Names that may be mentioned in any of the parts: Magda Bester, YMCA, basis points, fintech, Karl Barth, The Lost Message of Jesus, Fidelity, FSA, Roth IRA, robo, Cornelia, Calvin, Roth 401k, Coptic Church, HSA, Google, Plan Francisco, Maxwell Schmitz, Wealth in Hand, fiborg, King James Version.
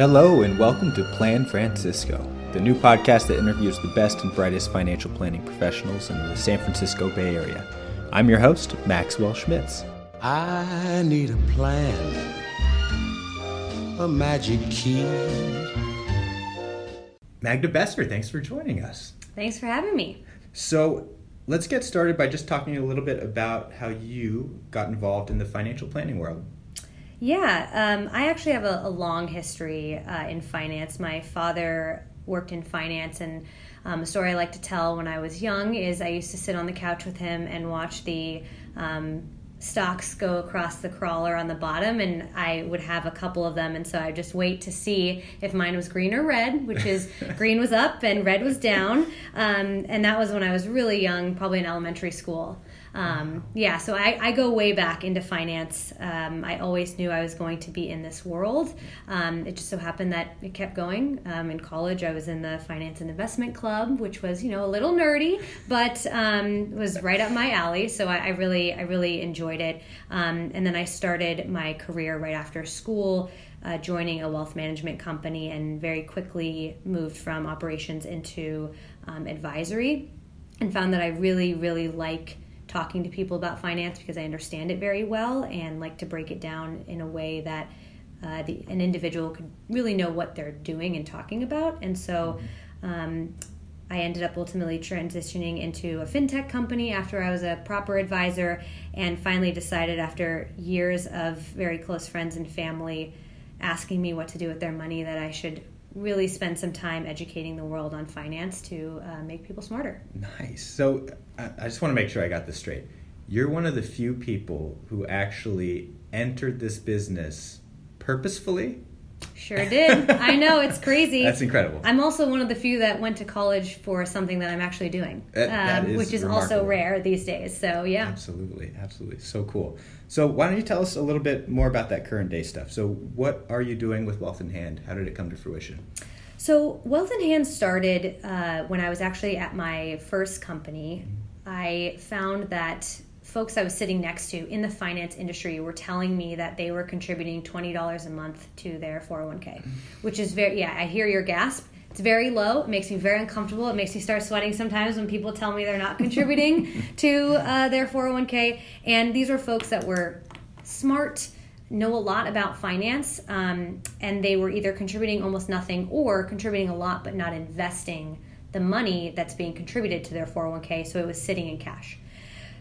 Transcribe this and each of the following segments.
Hello and welcome to Plan Francisco, the new podcast that interviews the best and brightest financial planning professionals in the San Francisco Bay Area. I'm your host, Maxwell Schmitz. I need a plan, a magic key. Magda Bester, thanks for joining us. Thanks for having me. So let's get started by just talking a little bit about how you got involved in the financial planning world. Yeah, I actually have a long history in finance. My father worked in finance, and a story I like to tell when I was young is I used to sit on the couch with him and watch the stocks go across the crawler on the bottom, and I would have a couple of them, and so I just wait to see if mine was green or red, which is green was up and red was down, and that was when I was really young, probably in elementary school. So I go way back into finance. I always knew I was going to be in this world. It just so happened that it kept going. In college, I was in the Finance and Investment Club, which was, a little nerdy, but was right up my alley. So I really enjoyed it. And then I started my career right after school, joining a wealth management company, and very quickly moved from operations into advisory, and found that I really, really like talking to people about finance because I understand it very well and like to break it down in a way that an individual could really know what they're doing and talking about. And so I ended up ultimately transitioning into a fintech company after I was a proper advisor, and finally decided, after years of very close friends and family asking me what to do with their money, that I should really spend some time educating the world on finance to make people smarter. Nice. So I just want to make sure I got this straight. You're one of the few people who actually entered this business purposefully? Sure did. I know, it's crazy. That's incredible. I'm also one of the few that went to college for something that I'm actually doing, that is which is remarkable. Also rare these days. So yeah. Absolutely, absolutely. So cool. So why don't you tell us a little bit more about that current day stuff? So what are you doing with Wealth in Hand? How did it come to fruition? So Wealth in Hand started when I was actually at my first company. I found that folks I was sitting next to in the finance industry were telling me that they were contributing $20 a month to their 401k, which is I hear your gasp. It's very low. It makes me very uncomfortable. It makes me start sweating sometimes when people tell me they're not contributing to their 401k. And these were folks that were smart, know a lot about finance, and they were either contributing almost nothing or contributing a lot but not investing the money that's being contributed to their 401k, so it was sitting in cash.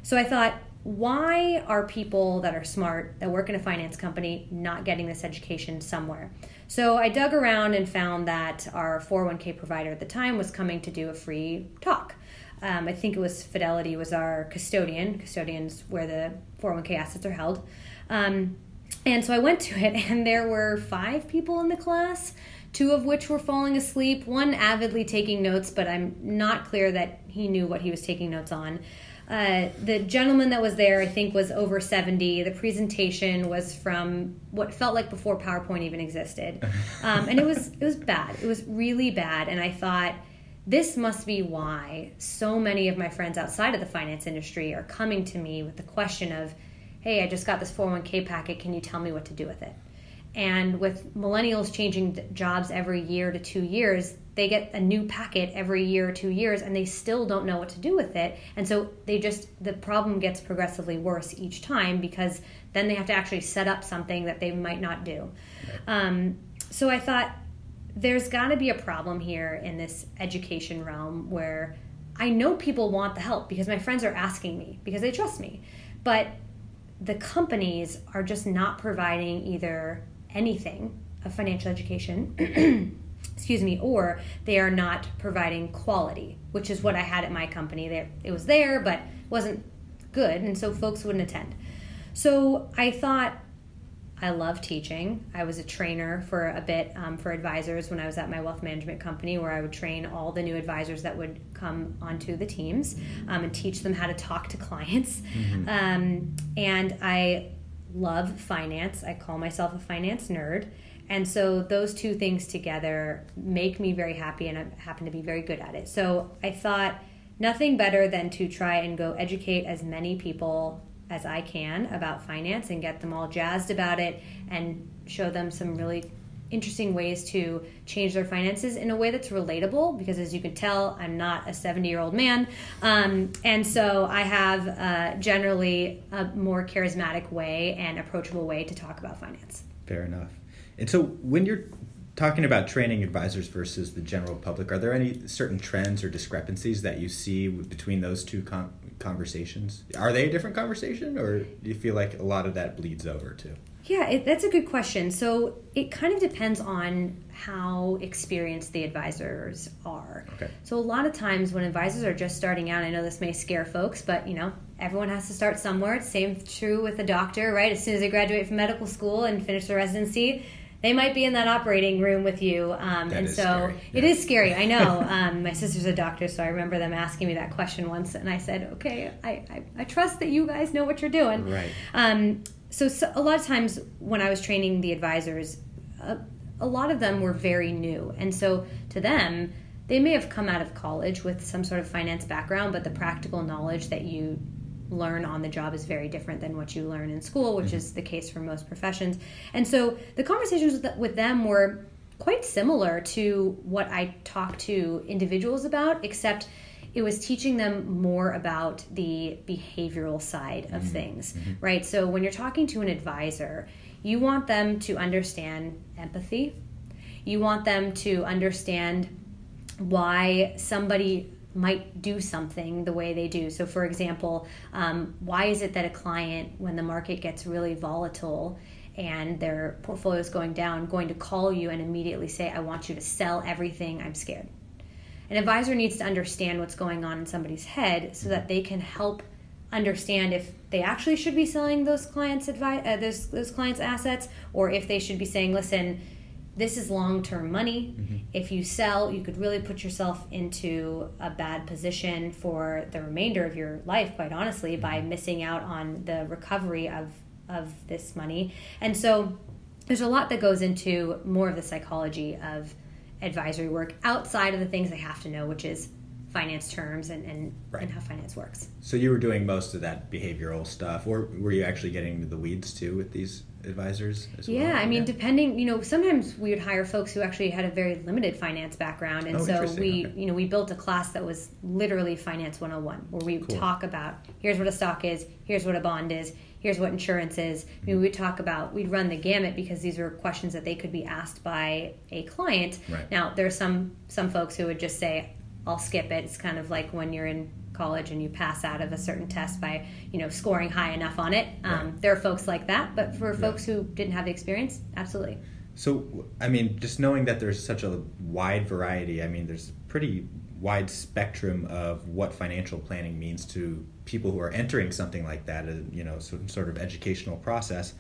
So I thought, why are people that are smart, that work in a finance company, not getting this education somewhere? So I dug around and found that our 401k provider at the time was coming to do a free talk. I think it was Fidelity was our custodian. Custodian's where the 401k assets are held. And so I went to it, and there were 5 people in the class, 2 of which were falling asleep, one avidly taking notes, but I'm not clear that he knew what he was taking notes on. The gentleman that was there, I think, was over 70. The presentation was from what felt like before PowerPoint even existed. And it was bad. It was really bad. And I thought, this must be why so many of my friends outside of the finance industry are coming to me with the question of, hey, I just got this 401k packet. Can you tell me what to do with it? And with millennials changing jobs every year to 2 years, they get a new packet every year or 2 years, and they still don't know what to do with it. And so the problem gets progressively worse each time, because then they have to actually set up something that they might not do. So I thought, there's got to be a problem here in this education realm, where I know people want the help because my friends are asking me because they trust me, but the companies are just not providing either anything of financial education, excuse me, or they are not providing quality, which is what I had at my company. It was there, but wasn't good, and so folks wouldn't attend. So I thought, I love teaching. I was a trainer for a bit for advisors when I was at my wealth management company, where I would train all the new advisors that would come onto the teams and teach them how to talk to clients. Mm-hmm. And I love finance. I call myself a finance nerd. And so those two things together make me very happy, and I happen to be very good at it. So I thought, nothing better than to try and go educate as many people as I can about finance and get them all jazzed about it and show them some really interesting ways to change their finances in a way that's relatable, because as you can tell, I'm not a 70-year-old man. And so I have generally a more charismatic way and approachable way to talk about finance. Fair enough. And so when you're talking about training advisors versus the general public, are there any certain trends or discrepancies that you see between those two conversations? Are they a different conversation, or do you feel like a lot of that bleeds over too? Yeah, that's a good question. So it kind of depends on how experienced the advisors are. Okay. So a lot of times when advisors are just starting out, I know this may scare folks, but you know, everyone has to start somewhere. It's same true with a doctor, right? As soon as they graduate from medical school and finish their residency, they might be in that operating room with you. And so scary. It is scary. I know. My sister's a doctor, so I remember them asking me that question once, and I said, okay, I trust that you guys know what you're doing. Right. So a lot of times when I was training the advisors, a lot of them were very new. And so to them, they may have come out of college with some sort of finance background, but the practical knowledge that you learn on the job is very different than what you learn in school, which is the case for most professions. And so the conversations with them were quite similar to what I talked to individuals about, except it was teaching them more about the behavioral side of things, right? So when you're talking to an advisor, you want them to understand empathy. You want them to understand why somebody might do something the way they do. So for example, why is it that a client, when the market gets really volatile and their portfolio is going down, going to call you and immediately say, I want you to sell everything, I'm scared? An advisor needs to understand what's going on in somebody's head so that they can help understand if they actually should be selling those clients' those clients' assets, or if they should be saying, listen, this is long-term money. If you sell, you could really put yourself into a bad position for the remainder of your life, quite honestly, by missing out on the recovery of this money. And so there's a lot that goes into more of the psychology of advisory work outside of the things they have to know, which is finance terms and how finance works. So you were doing most of that behavioral stuff, or were you actually getting into the weeds too with these advisors as well? Yeah, I mean, depending, you know, sometimes we would hire folks who actually had a very limited finance background, and so we, you know, we built a class that was literally Finance 101, where we talk about, here's what a stock is, here's what a bond is, here's what insurance is. I mean, we'd talk about, we'd run the gamut, because these were questions that they could be asked by a client. Right. Now, there are some folks who would just say, I'll skip it. It's kind of like when you're in college and you pass out of a certain test by, you know, scoring high enough on it. Right. There are folks like that, but for folks who didn't have the experience, absolutely. So, I mean, just knowing that there's such a wide variety, I mean, there's a pretty wide spectrum of what financial planning means to people who are entering something like that, you know, some sort of educational process.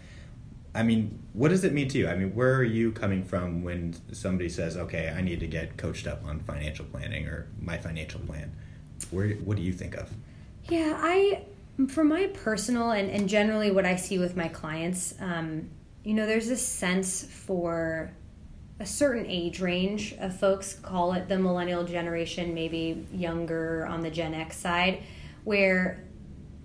I mean, what does it mean to you? I mean, where are you coming from when somebody says, okay, I need to get coached up on financial planning or my financial plan? What do you think of? Yeah, for my personal and generally what I see with my clients, you know, there's this sense for a certain age range of folks, call it the millennial generation, maybe younger on the Gen X side, where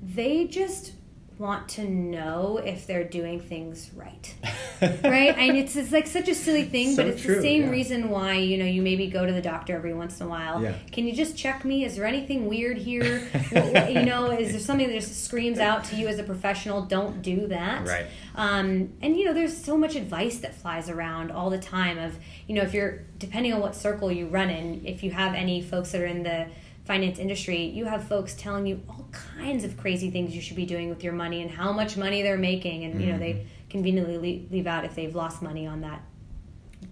they just want to know if they're doing things right, right? And it's like such a silly thing, but it's true, the same reason why, you know, you maybe go to the doctor every once in a while. Yeah. Can you just check me? Is there anything weird here? You know, is there something that just screams out to you as a professional, don't do that? Right. And, you know, there's so much advice that flies around all the time of, you know, if you're, depending on what circle you run in, if you have any folks that are in the finance industry, you have folks telling you all kinds of crazy things you should be doing with your money and how much money they're making, and you know, they conveniently leave out if they've lost money on that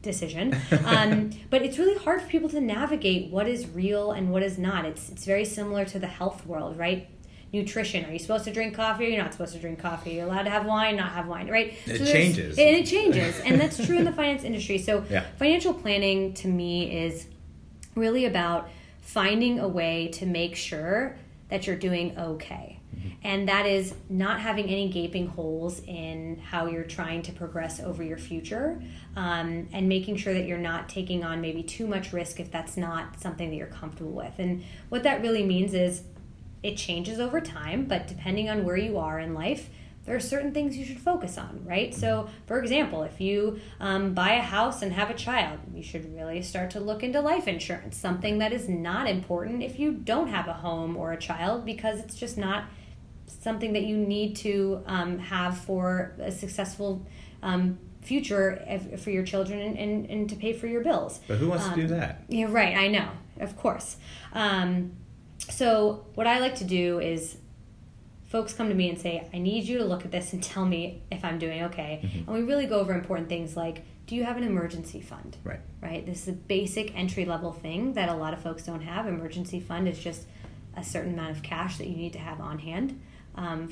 decision. But it's really hard for people to navigate what is real and what is not. It's very similar to the health world, right? Nutrition. Are you supposed to drink coffee or you're not supposed to drink coffee? You're allowed to have wine, not have wine, right? It changes. And that's true in the finance industry. So financial planning to me is really about finding a way to make sure that you're doing okay. And that is not having any gaping holes in how you're trying to progress over your future, and making sure that you're not taking on maybe too much risk if that's not something that you're comfortable with. And what that really means is it changes over time, but depending on where you are in life, there are certain things you should focus on, right? So, for example, if you buy a house and have a child, you should really start to look into life insurance, something that is not important if you don't have a home or a child, because it's just not something that you need to have for a successful future for your children and to pay for your bills. But who wants to do that? Yeah, right, I know, of course. So what I like to do is folks come to me and say, I need you to look at this and tell me if I'm doing okay. Mm-hmm. And we really go over important things like, do you have an emergency fund? Right. This is a basic entry-level thing that a lot of folks don't have. Emergency fund is just a certain amount of cash that you need to have on hand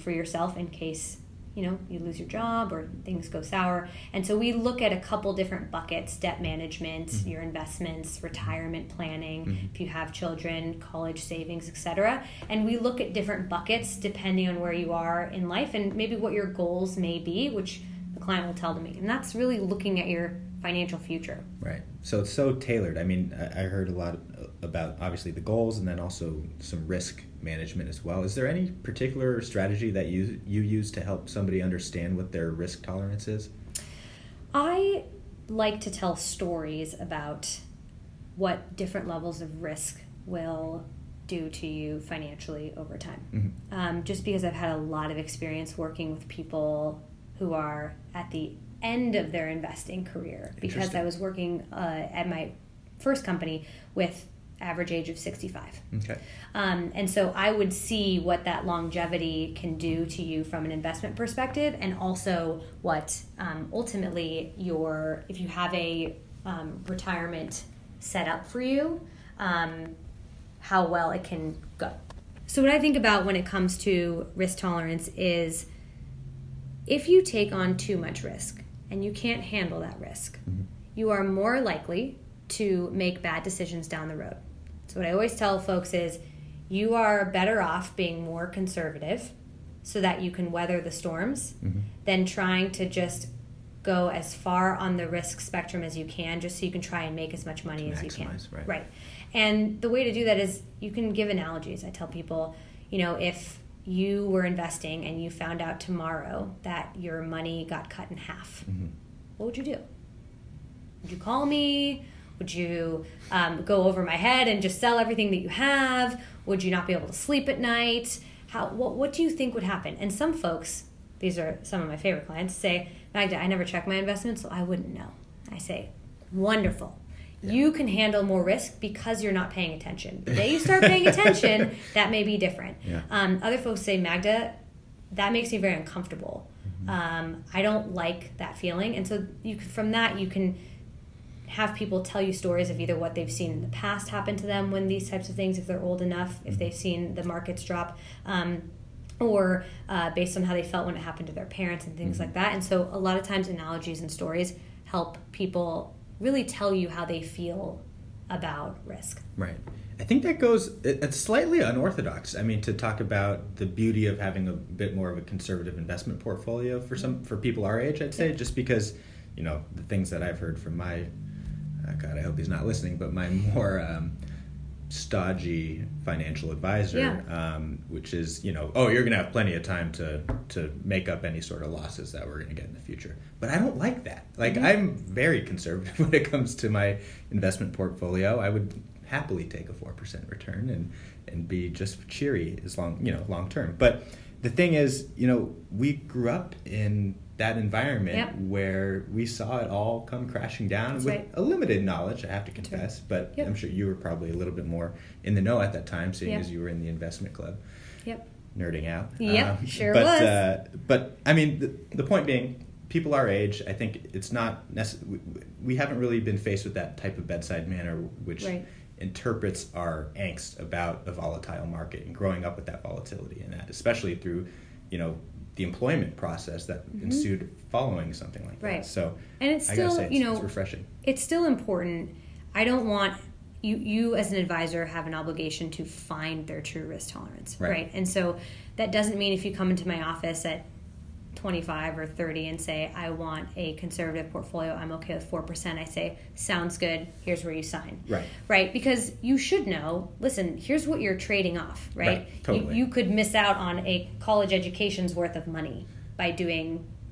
for yourself in case you lose your job or things go sour. And so we look at a couple different buckets: debt management, mm-hmm. your investments, retirement planning, mm-hmm. if you have children, college savings, etc. And we look at different buckets depending on where you are in life and maybe what your goals may be, which the client will tell to me. And that's really looking at your financial future. Right. So it's so tailored. I mean, I heard a lot about obviously the goals and then also some risk management as well. Is there any particular strategy that you use to help somebody understand what their risk tolerance is? I like to tell stories about what different levels of risk will do to you financially over time. Mm-hmm. Just because I've had a lot of experience working with people who are at the end of their investing career, because I was working at my first company with average age of 65. Okay. And so I would see what that longevity can do to you from an investment perspective, and also what ultimately if you have a retirement set up for you, how well it can go. So what I think about when it comes to risk tolerance is, if you take on too much risk and you can't handle that risk, mm-hmm. you are more likely to make bad decisions down the road. So what I always tell folks is, you are better off being more conservative so that you can weather the storms, mm-hmm. than trying to just go as far on the risk spectrum as you can just so you can try and make as much money to as maximize, you can. Right. And the way to do that is, you can give analogies. I tell people, if you were investing and you found out tomorrow that your money got cut in half, mm-hmm. what would you do? Would you call me? Would you go over my head and just sell everything that you have? Would you not be able to sleep at night? What do you think would happen? And some folks, these are some of my favorite clients, say, Magda, I never check my investments, so I wouldn't know. I say, wonderful. Yeah. You can handle more risk because you're not paying attention. The day you start paying attention, that may be different. Yeah. Other folks say, Magda, that makes me very uncomfortable. Mm-hmm. I don't like that feeling. And so from that, you can have people tell you stories of either what they've seen in the past happen to them when these types of things, if they're old enough, if they've seen the markets drop, or based on how they felt when it happened to their parents and things mm-hmm. like that. And so a lot of times analogies and stories help people really tell you how they feel about risk. Right. I think that it's slightly unorthodox. I mean, to talk about the beauty of having a bit more of a conservative investment portfolio for people our age, I'd say, just because, the things that I've heard from my God, I hope he's not listening, but my more stodgy financial advisor, yeah. Which is, you're going to have plenty of time to make up any sort of losses that we're going to get in the future. But I don't like that. Like, mm-hmm. I'm very conservative when it comes to my investment portfolio. I would happily take a 4% return and be just cheery as long term. But the thing is, we grew up in that environment yep. where we saw it all come crashing down. That's with right. a limited knowledge, I have to confess, right. but yep. I'm sure you were probably a little bit more in the know at that time, seeing yep. as you were in the investment club. Yep. Nerding out. Yep, sure but, was. But, I mean, the point being, people our age, I think it's not we haven't really been faced with that type of bedside manner, which right. interprets our angst about a volatile market and growing up with that volatility, and that, especially through, the employment process that mm-hmm. ensued following something like right. that. So, and it's still, I gotta say, it's refreshing. It's still important. I don't want you as an advisor have an obligation to find their true risk tolerance, right? And so that doesn't mean if you come into my office at 25 or 30 and say, I want a conservative portfolio, I'm okay with 4%, I say, sounds good, here's where you sign. Right? Because you should know, listen, here's what you're trading off, right? Totally. You could miss out on a college education's worth of money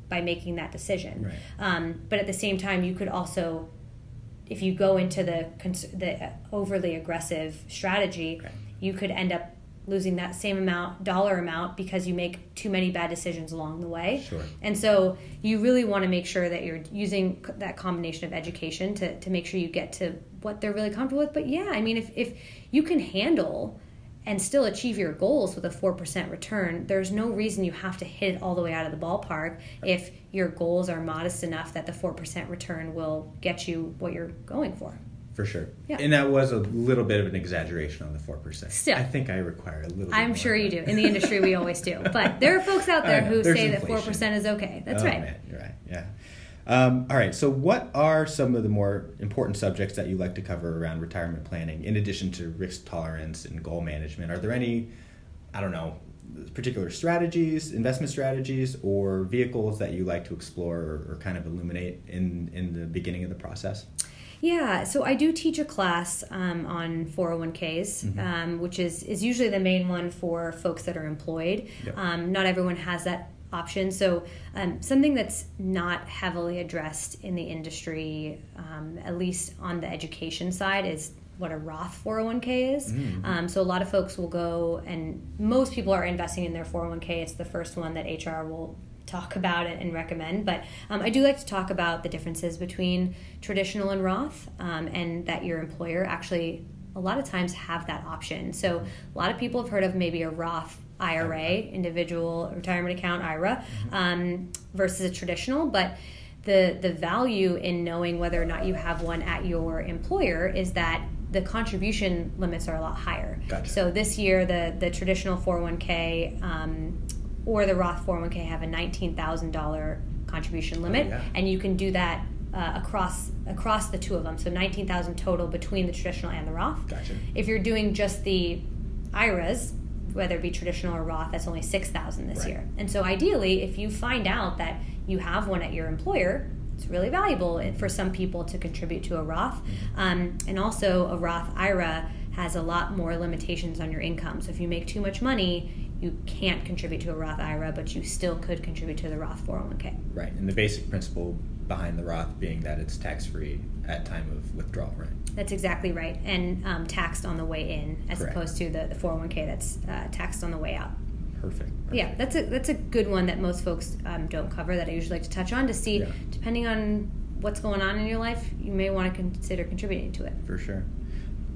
by making that decision. Right. But at the same time, you could also, if you go into the overly aggressive strategy, right, you could end up losing that same dollar amount because you make too many bad decisions along the way. Sure. And so you really want to make sure that you're using that combination of education to make sure you get to what they're really comfortable with. But yeah, I mean, if you can handle and still achieve your goals with a 4% return, there's no reason you have to hit it all the way out of the ballpark if your goals are modest enough that the 4% return will get you what you're going for. For sure. Yeah. And that was a little bit of an exaggeration on the 4%. Still, I think I require a little bit I'm more sure you do. In the industry, we always do. But there are folks out there who say inflation, that 4% is okay. That's right. Man, you're right. Yeah. All right. So what are some of the more important subjects that you like to cover around retirement planning, in addition to risk tolerance and goal management? Are there any, I don't know, particular strategies, investment strategies, or vehicles that you like to explore or kind of illuminate in the beginning of the process? Yeah, so I do teach a class on 401ks, mm-hmm, which is usually the main one for folks that are employed. Yep. Not everyone has that option. So something that's not heavily addressed in the industry, at least on the education side, is what a Roth 401k is. Mm-hmm. So a lot of folks will go, and most people are investing in their 401k. It's the first one that HR will talk about it and recommend, but I do like to talk about the differences between traditional and Roth, and that your employer actually a lot of times have that option. So a lot of people have heard of maybe a Roth IRA, individual retirement account IRA, versus a traditional, but the value in knowing whether or not you have one at your employer is that the contribution limits are a lot higher. Gotcha. So this year the traditional 401k or the Roth 401k have a $19,000 contribution limit, and you can do that across the two of them. So $19,000 total between the traditional and the Roth. Gotcha. If you're doing just the IRAs, whether it be traditional or Roth, that's only $6,000 this year. And so ideally, if you find out that you have one at your employer, it's really valuable for some people to contribute to a Roth. Mm-hmm. And also a Roth IRA has a lot more limitations on your income. So if you make too much money, you can't contribute to a Roth IRA, but you still could contribute to the Roth 401k. Right, and the basic principle behind the Roth being that it's tax-free at time of withdrawal, right? That's exactly right, and taxed on the way in, as opposed to the 401k that's taxed on the way out. Perfect. Yeah, that's a good one that most folks don't cover, that I usually like to touch on to see, depending on what's going on in your life, you may want to consider contributing to it. For sure.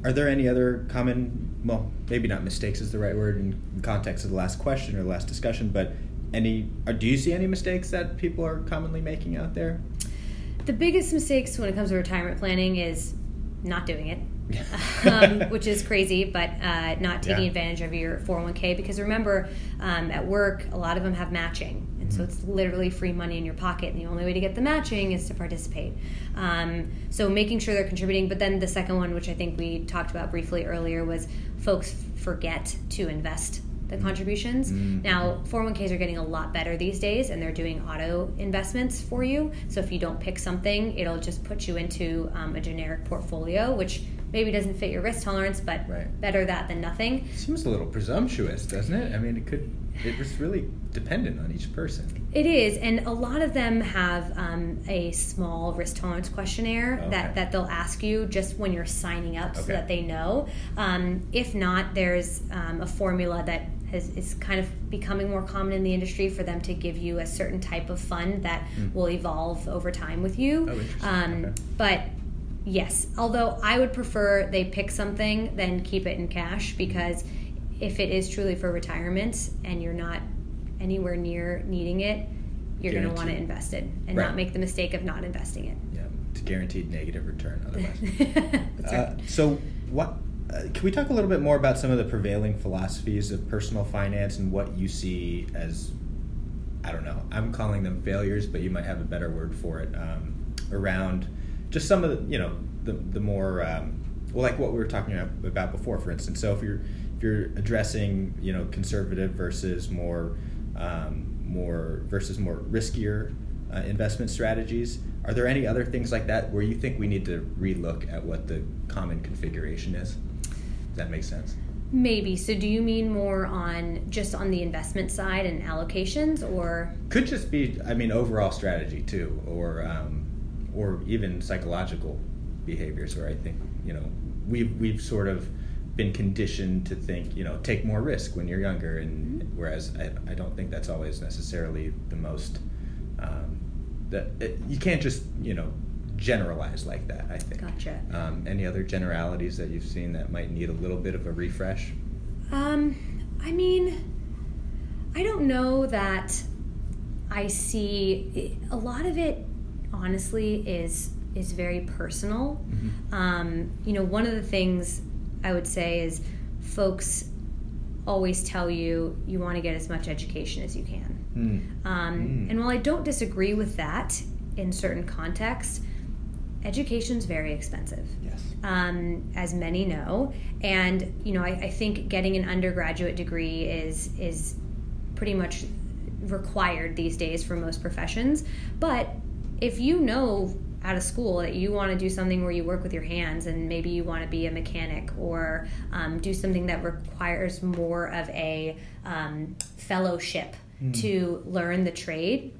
Are there any other common, well, maybe not mistakes is the right word in context of the last question or the last discussion, but do you see any mistakes that people are commonly making out there? The biggest mistakes when it comes to retirement planning is not doing it, which is crazy, but not taking advantage of your 401k, because remember, at work, a lot of them have matching. So it's literally free money in your pocket, and the only way to get the matching is to participate. So making sure they're contributing. But then the second one, which I think we talked about briefly earlier, was folks forget to invest the contributions. Mm-hmm. Now, 401ks are getting a lot better these days, and they're doing auto investments for you. So if you don't pick something, it'll just put you into a generic portfolio, which maybe doesn't fit your risk tolerance, but better that than nothing. Seems a little presumptuous, doesn't it? I mean, it was really dependent on each person. It is, and a lot of them have a small risk tolerance questionnaire that they'll ask you just when you're signing up, so that they know. If not, there's a formula that is kind of becoming more common in the industry for them to give you a certain type of fund that will evolve over time with you. Oh, interesting. But yes, although I would prefer they pick something than keep it in cash, because if it is truly for retirement and you're not anywhere near needing it, you're going to want to invest it and not make the mistake of not investing it. Yeah, it's a guaranteed negative return otherwise. That's right. So what? Can we talk a little bit more about some of the prevailing philosophies of personal finance and what you see as, I don't know, I'm calling them failures, but you might have a better word for it, around just some of the, you know, the more, well, like what we were talking about before, for instance. So if you're addressing, you know, conservative versus more riskier investment strategies, are there any other things like that where you think we need to relook at what the common configuration is? Does that make sense? Maybe. So do you mean more on just on the investment side and allocations, or? Could just be, I mean, overall strategy too, or even psychological behaviors where I think, you know, we've sort of been conditioned to think, you know, take more risk when you're younger, and mm-hmm. whereas I don't think that's always necessarily the most, you can't just, you know, generalize like that, I think. Gotcha. Any other generalities that you've seen that might need a little bit of a refresh? I mean, I don't know that I see, a lot of it, honestly, is very personal. Mm-hmm. You know, one of the things I would say is folks always tell you want to get as much education as you can. Mm. And while I don't disagree with that in certain contexts, education's very expensive, yes. As many know. And you know, I think getting an undergraduate degree is pretty much required these days for most professions. But if you know out of school that you want to do something where you work with your hands, and maybe you want to be a mechanic or do something that requires more of a fellowship to learn the trade,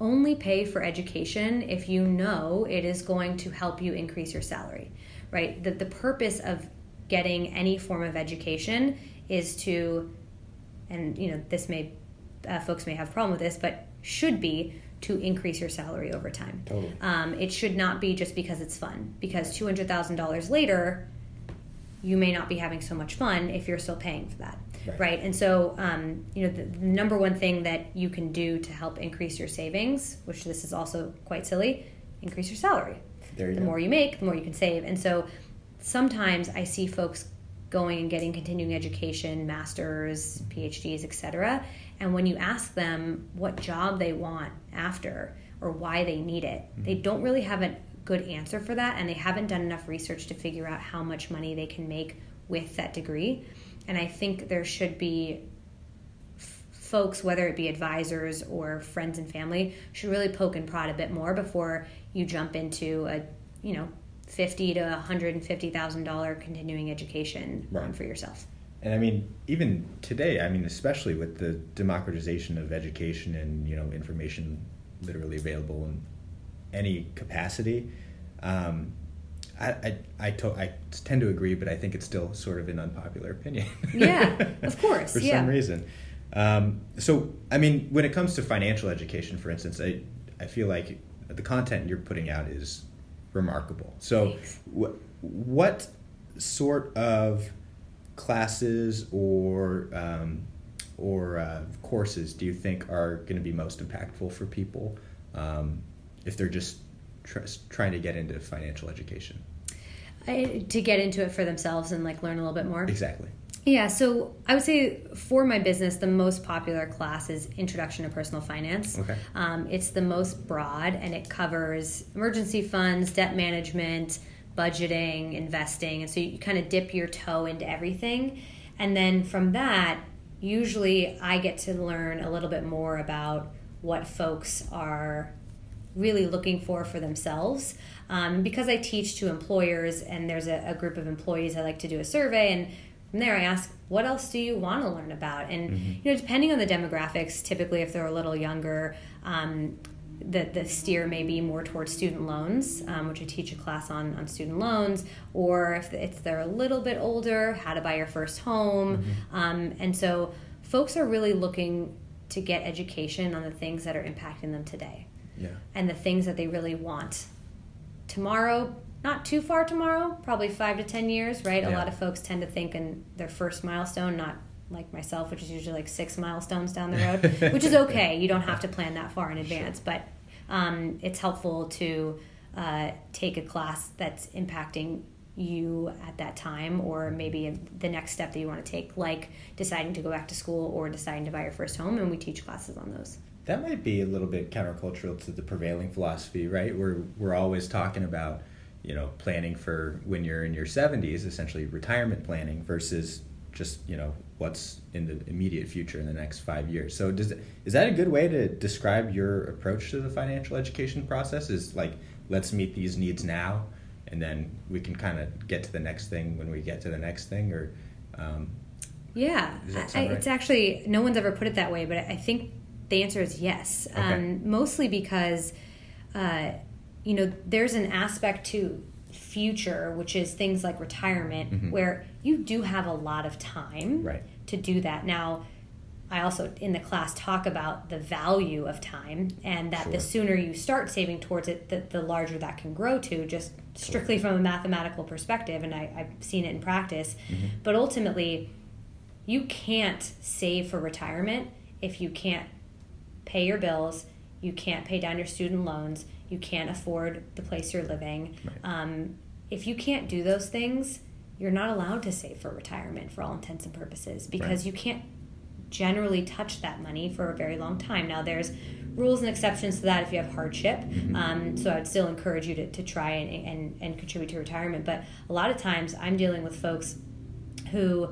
only pay for education if you know it is going to help you increase your salary, right? The purpose of getting any form of education is to, and you know, this may, folks may have a problem with this, but should be to increase your salary over time. Totally. It should not be just because it's fun, because $200,000 later, you may not be having so much fun if you're still paying for that. Right. And so, you know, the number one thing that you can do to help increase your savings, which this is also quite silly, increase your salary. The more you make, the more you can save. And so sometimes I see folks going and getting continuing education, masters, PhDs, etc. And when you ask them what job they want after or why they need it, they don't really have a good answer for that, and they haven't done enough research to figure out how much money they can make with that degree. And I think there should be folks, whether it be advisors or friends and family, should really poke and prod a bit more before you jump into a, you know, $50,000 to $150,000 continuing education loan for yourself. And I mean, even today, I mean, especially with the democratization of education and, you know, information literally available in any capacity, I tend to agree, but I think it's still sort of an unpopular opinion. Yeah, of course. For some reason. So, I mean, when it comes to financial education, for instance, I feel like the content you're putting out is remarkable. So what sort of classes or courses do you think are going to be most impactful for people if they're just trying to get into financial education? To get into it for themselves and like learn a little bit more? Exactly. Yeah, so I would say for my business, the most popular class is Introduction to Personal Finance. Okay. It's the most broad, and it covers emergency funds, debt management, budgeting, investing, and so you kind of dip your toe into everything. And then from that, usually I get to learn a little bit more about what folks are really looking for themselves. Because I teach to employers, and there's a group of employees, I like to do a survey, and from there I ask, what else do you want to learn about? And you know, depending on the demographics, typically if they're a little younger, the steer may be more towards student loans, which I teach a class on student loans, or if it's they're a little bit older, how to buy your first home. And so folks are really looking to get education on the things that are impacting them today. Yeah. And the things that they really want tomorrow, not too far tomorrow, probably 5 to 10 years, right? Yeah. A lot of folks tend to think in their first milestone, not like myself, which is usually like 6 milestones down the road, which is okay. You don't have to plan that far in advance, sure. But it's helpful to take a class that's impacting you at that time, or maybe the next step that you want to take, like deciding to go back to school or deciding to buy your first home, and we teach classes on those. That might be a little bit countercultural to the prevailing philosophy, right? We're always talking about, you know, planning for when you're in your 70s, essentially retirement planning, versus just, you know, what's in the immediate future in the next 5 years. So is that a good way to describe your approach to the financial education process? Is like, let's meet these needs now, and then we can kind of get to the next thing when we get to the next thing? Or Yeah, right? It's actually, no one's ever put it that way, but I think the answer is yes. Okay. Mostly because, there's an aspect to future, which is things like retirement, mm-hmm. where you do have a lot of time right. to do that. Now, I also, in the class, talk about the value of time and that sure. the sooner you start saving towards it, the larger that can grow to, just strictly from a mathematical perspective, and I've seen it in practice. Mm-hmm. But ultimately, you can't save for retirement if you can't pay your bills, you can't pay down your student loans, you can't afford the place you're living. Right. If you can't do those things, you're not allowed to save for retirement for all intents and purposes, because right. you can't generally touch that money for a very long time. Now, there's rules and exceptions to that if you have hardship. Mm-hmm. So I would still encourage you to try and contribute to retirement. But a lot of times I'm dealing with folks who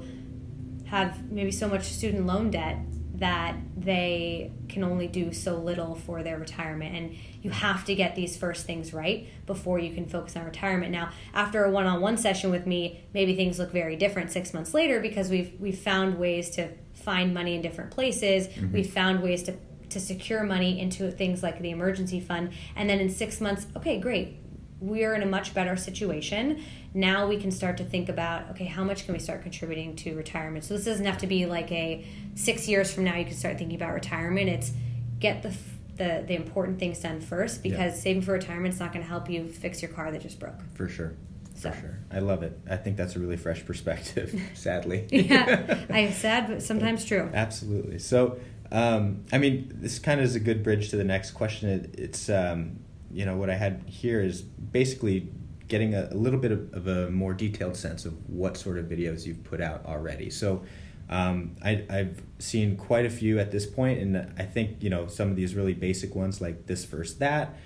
have maybe so much student loan debt that they can only do so little for their retirement. And you have to get these first things right before you can focus on retirement. Now, after a one-on-one session with me, maybe things look very different 6 months later, because we've found ways to find money in different places. Mm-hmm. We've found ways to secure money into things like the emergency fund. And then in 6 months, okay, great. We're in a much better situation. Now we can start to think about, okay, how much can we start contributing to retirement? So this doesn't have to be like a 6 years from now you can start thinking about retirement. It's get the important things done first, because yeah. saving for retirement is not going to help you fix your car that just broke. For sure. So. For sure. I love it. I think that's a really fresh perspective, sadly. Yeah, I'm sad, but sometimes true. Absolutely. So, this kind of is a good bridge to the next question. It's... what I had here is basically getting a little bit of a more detailed sense of what sort of videos you've put out already. So I've seen quite a few at this point, and I think, some of these really basic ones like This First That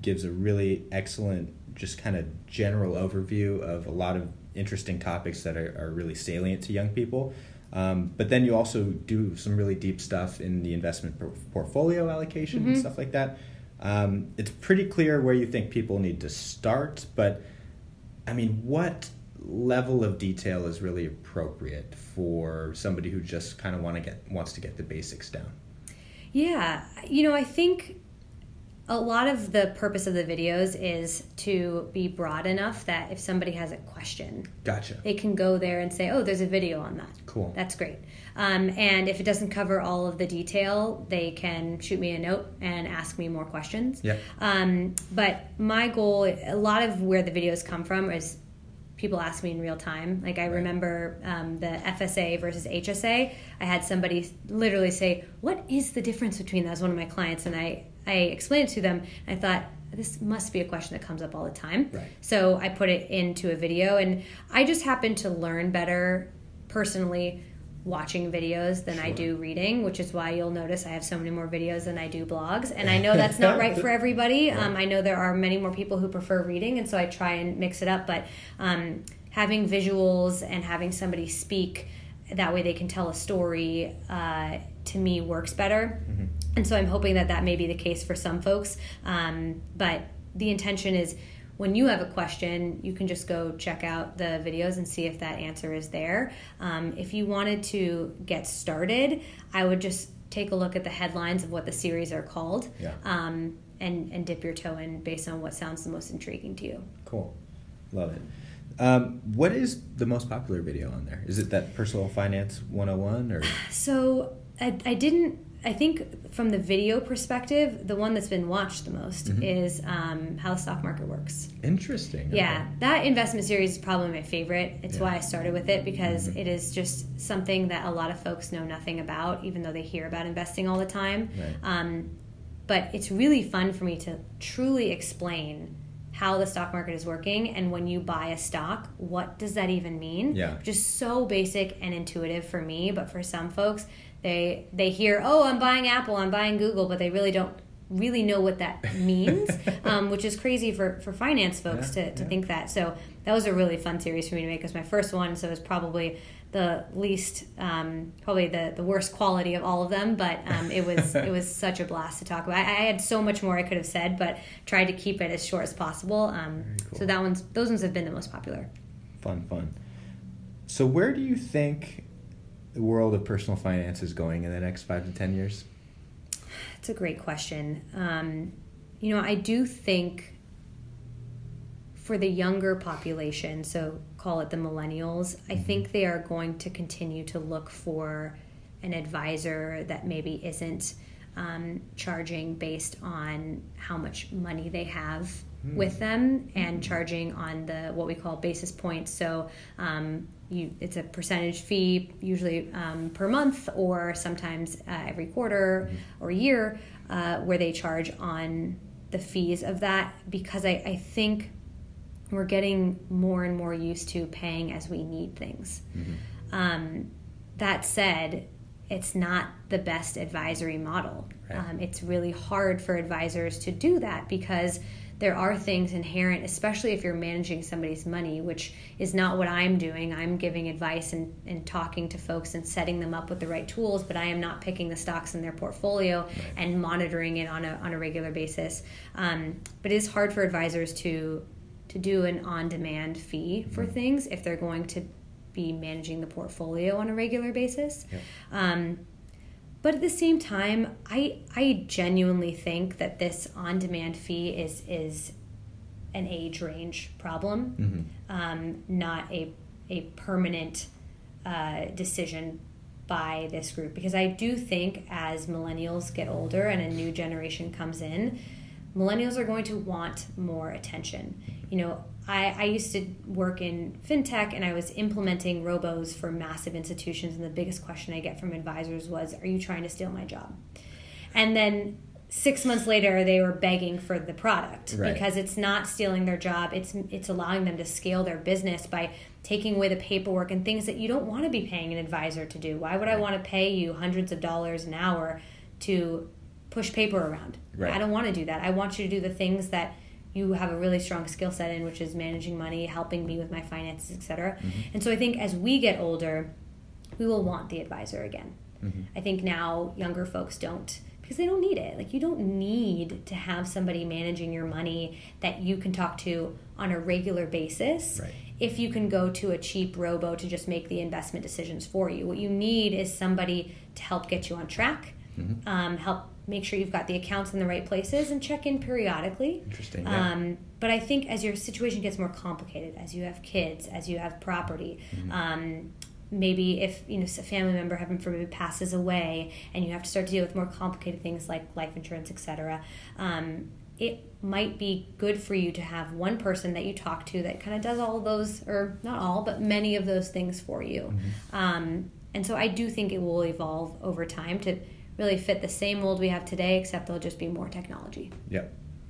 gives a really excellent just kind of general overview of a lot of interesting topics that are really salient to young people. But then you also do some really deep stuff in the investment portfolio allocation mm-hmm. and stuff like that. It's pretty clear where you think people need to start, but what level of detail is really appropriate for somebody who just kind of wants to get the basics down? Yeah, I think a lot of the purpose of the videos is to be broad enough that if somebody has a question, gotcha, they can go there and say, oh, there's a video on that. Cool. That's great. And if it doesn't cover all of the detail, they can shoot me a note and ask me more questions. Yeah. But my goal, a lot of where the videos come from is people ask me in real time. Like I remember the FSA versus HSA. I had somebody literally say, what is the difference between those? One of my clients, and I explained it to them. I thought, this must be a question that comes up all the time. Right. So I put it into a video, and I just happen to learn better personally watching videos than sure. I do reading, which is why you'll notice I have so many more videos than I do blogs. And I know that's not right for everybody. Right. I know there are many more people who prefer reading, and so I try and mix it up. But having visuals and having somebody speak, that way they can tell a story, to me works better. Mm-hmm. And so I'm hoping that may be the case for some folks. But the intention is when you have a question, you can just go check out the videos and see if that answer is there. If you wanted to get started, I would just take a look at the headlines of what the series are called, yeah. And dip your toe in based on what sounds the most intriguing to you. Cool. Love it. What is the most popular video on there? Is it that Personal Finance 101? Or? So I think from the video perspective, the one that's been watched the most mm-hmm. is How the Stock Market Works. Interesting. Yeah. Okay. That investment series is probably my favorite. It's why I started with it, because mm-hmm. it is just something that a lot of folks know nothing about, even though they hear about investing all the time. Right. But it's really fun for me to truly explain how the stock market is working, and when you buy a stock, what does that even mean? Yeah. Just so basic and intuitive for me, but for some folks, they hear, oh, I'm buying Apple, I'm buying Google, but they really don't really know what that means, which is crazy for finance folks to think that. So that was a really fun series for me to make. It was my first one, so it was probably the least, probably the worst quality of all of them, but it was such a blast to talk about. I had so much more I could have said, but tried to keep it as short as possible. Cool. So those ones have been the most popular. Fun. So where do you think the world of personal finance is going in the next 5 to 10 years? That's a great question. I do think for the younger population, so call it the millennials, I think they are going to continue to look for an advisor that maybe isn't charging based on how much money they have with them, and charging on the what we call basis points. So it's a percentage fee, usually per month, or sometimes every quarter or year, where they charge on the fees of that, because I think we're getting more and more used to paying as we need things. That said, it's not the best advisory model. Right. It's really hard for advisors to do that, because there are things inherent, especially if you're managing somebody's money, which is not what I'm doing. I'm giving advice and talking to folks and setting them up with the right tools, but I am not picking the stocks in their portfolio and monitoring it on a regular basis. But it is hard for advisors to do an on-demand fee for things if they're going to be managing the portfolio on a regular basis. But at the same time, I genuinely think that this on-demand fee is an age range problem, not a permanent decision by this group. Because I do think as millennials get older and a new generation comes in, millennials are going to want more attention. I used to work in fintech, and I was implementing robos for massive institutions, and the biggest question I get from advisors was, "Are you trying to steal my job?" And then 6 months later, they were begging for the product, because it's not stealing their job. It's allowing them to scale their business by taking away the paperwork and things that you don't want to be paying an advisor to do. Why would I want to pay you hundreds of dollars an hour to push paper around? I don't want to do that. I want you to do the things that you have a really strong skill set in, which is managing money, helping me with my finances, et cetera. And so I think as we get older, we will want the advisor again. I think now younger folks don't, because they don't need it. Like, you don't need to have somebody managing your money that you can talk to on a regular basis if you can go to a cheap robo to just make the investment decisions for you. What you need is somebody to help get you on track, help make sure you've got the accounts in the right places, and check in periodically. But I think as your situation gets more complicated, as you have kids, as you have property, maybe if a family member, heaven forbid, passes away, and you have to start to deal with more complicated things like life insurance, etc., it might be good for you to have one person that you talk to that kind of does all of those, or not all, but many of those things for you. And so I do think it will evolve over time to really fit the same mold we have today, except there'll just be more technology.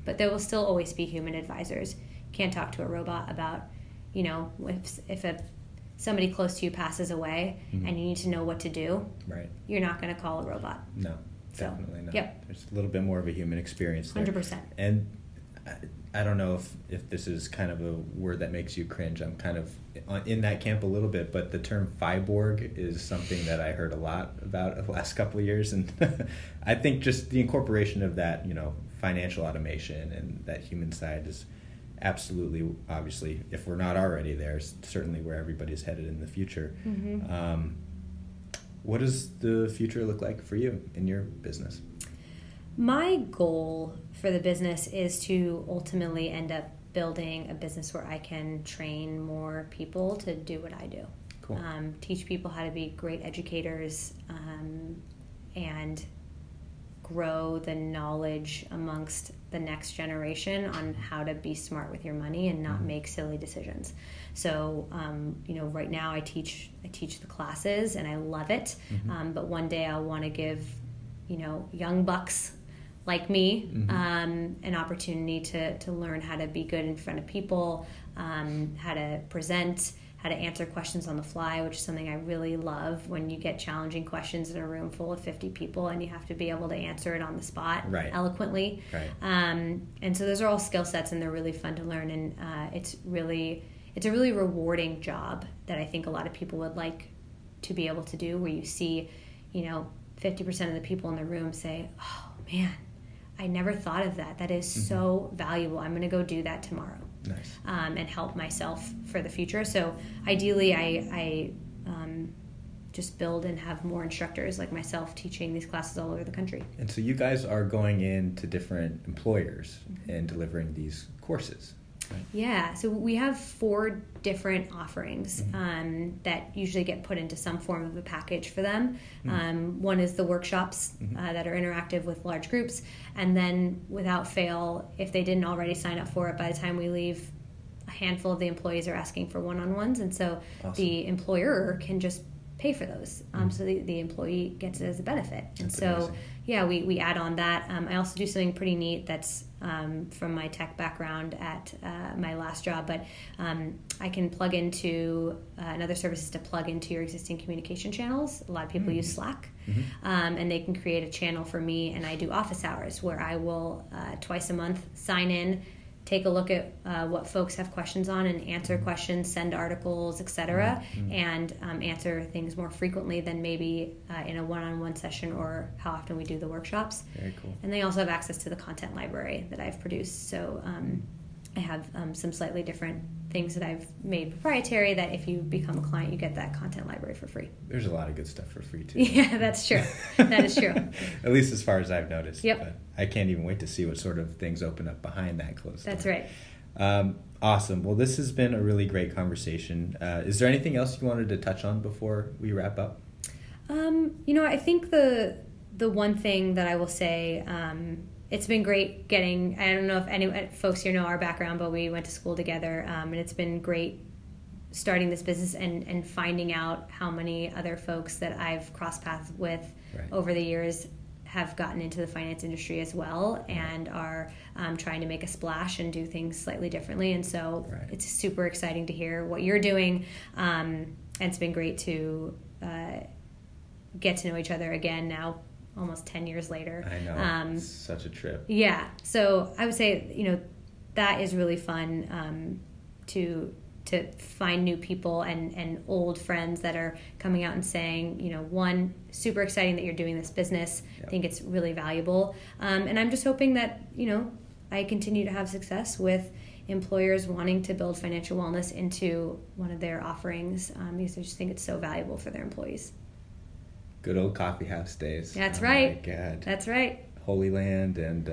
But there will still always be human advisors. You can't talk to a robot about, if somebody close to you passes away and you need to know what to do, you're not going to call a robot. No, definitely not. There's a little bit more of a human experience there. 100%. And I don't know if this is kind of a word that makes you cringe. I'm kind of in that camp a little bit, but the term fiborg is something that I heard a lot about the last couple of years. And I think just the incorporation of that, financial automation and that human side is absolutely, obviously, if we're not already there, certainly where everybody's headed in the future. What does the future look like for you in your business? My goal for the business is to ultimately end up building a business where I can train more people to do what I do. Cool. Teach people how to be great educators, and grow the knowledge amongst the next generation on how to be smart with your money and not make silly decisions. So, right now I teach the classes and I love it. But one day I want to give, young bucks like me, an opportunity to learn how to be good in front of people, how to present, how to answer questions on the fly, which is something I really love. When you get challenging questions in a room full of 50 people and you have to be able to answer it on the spot eloquently. And so those are all skill sets, and they're really fun to learn. And it's a really rewarding job that I think a lot of people would like to be able to do, where you see, 50% of the people in the room say, "Oh, man, I never thought of that. That is so valuable. I'm going to go do that tomorrow." Nice. And help myself for the future. So ideally, I just build and have more instructors like myself teaching these classes all over the country. And so you guys are going into different employers and delivering these courses, right? Yeah, so we have 4 different offerings that usually get put into some form of a package for them. One is the workshops that are interactive with large groups, and then without fail, if they didn't already sign up for it, by the time we leave, a handful of the employees are asking for one-on-ones, and so the employer can just pay for those, so the employee gets it as a benefit. And so, amazing. Yeah, we add on that. I also do something pretty neat that's from my tech background at my last job, but I can plug into another service to plug into your existing communication channels. A lot of people use Slack, and they can create a channel for me, and I do office hours where I will twice a month sign in, take a look at what folks have questions on and answer questions, send articles, etc., and answer things more frequently than maybe in a one-on-one session or how often we do the workshops. Very cool. And they also have access to the content library that I've produced. So I have some slightly different things that I've made proprietary that if you become a client, you get that content library for free. There's a lot of good stuff for free too. Yeah, that's true. That is true. At least as far as I've noticed. Yep. But I can't even wait to see what sort of things open up behind that closed door. That's right. Awesome. Well, this has been a really great conversation. Is there anything else you wanted to touch on before we wrap up? I think the one thing that I will say, it's been great getting, I don't know if any folks here know our background, but we went to school together, and it's been great starting this business and finding out how many other folks that I've crossed paths with over the years have gotten into the finance industry as well and are trying to make a splash and do things slightly differently. And so it's super exciting to hear what you're doing, and it's been great to get to know each other again now. Almost 10 years later. I know, it's such a trip. Yeah, so I would say, that is really fun to find new people and old friends that are coming out and saying, one, super exciting that you're doing this business. Yep. I think it's really valuable. And I'm just hoping that, I continue to have success with employers wanting to build financial wellness into one of their offerings because I just think it's so valuable for their employees. Good old coffee house days. That's right. Oh my God. That's right. Holy Land and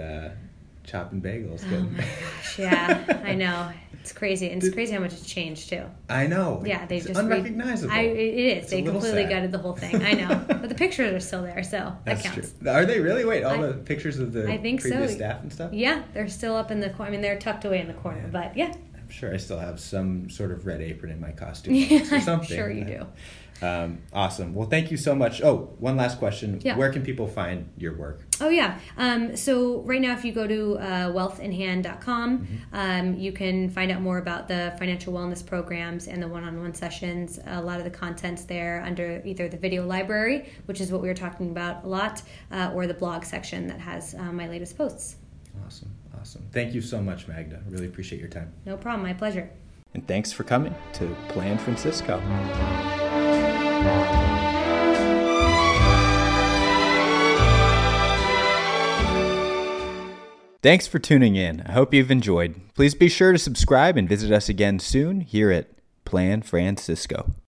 chopping bagels. Oh my gosh, yeah. I know. It's crazy. And it's crazy how much it's changed too. I know. Yeah, they just unrecognizable. It is. It's they completely sad. Gutted the whole thing. I know. But the pictures are still there, so that counts. True. Are they really? Wait, all the pictures of the previous staff and stuff? Yeah, they're still up in the corner. I mean, they're tucked away in the corner, but yeah. I'm sure I still have some sort of red apron in my costume or something. I'm sure you do. Awesome. Well, thank you so much. Oh, one last question. Yeah. Where can people find your work? Oh, yeah. So right now, if you go to wealthinhand.com, you can find out more about the financial wellness programs and the one-on-one sessions. A lot of the content's there under either the video library, which is what we were talking about a lot, or the blog section that has my latest posts. Awesome. Thank you so much, Magda. Really appreciate your time. No problem. My pleasure. And thanks for coming to Plan Francisco. Thanks for tuning in. I hope you've enjoyed. Please be sure to subscribe and visit us again soon here at Plan Francisco.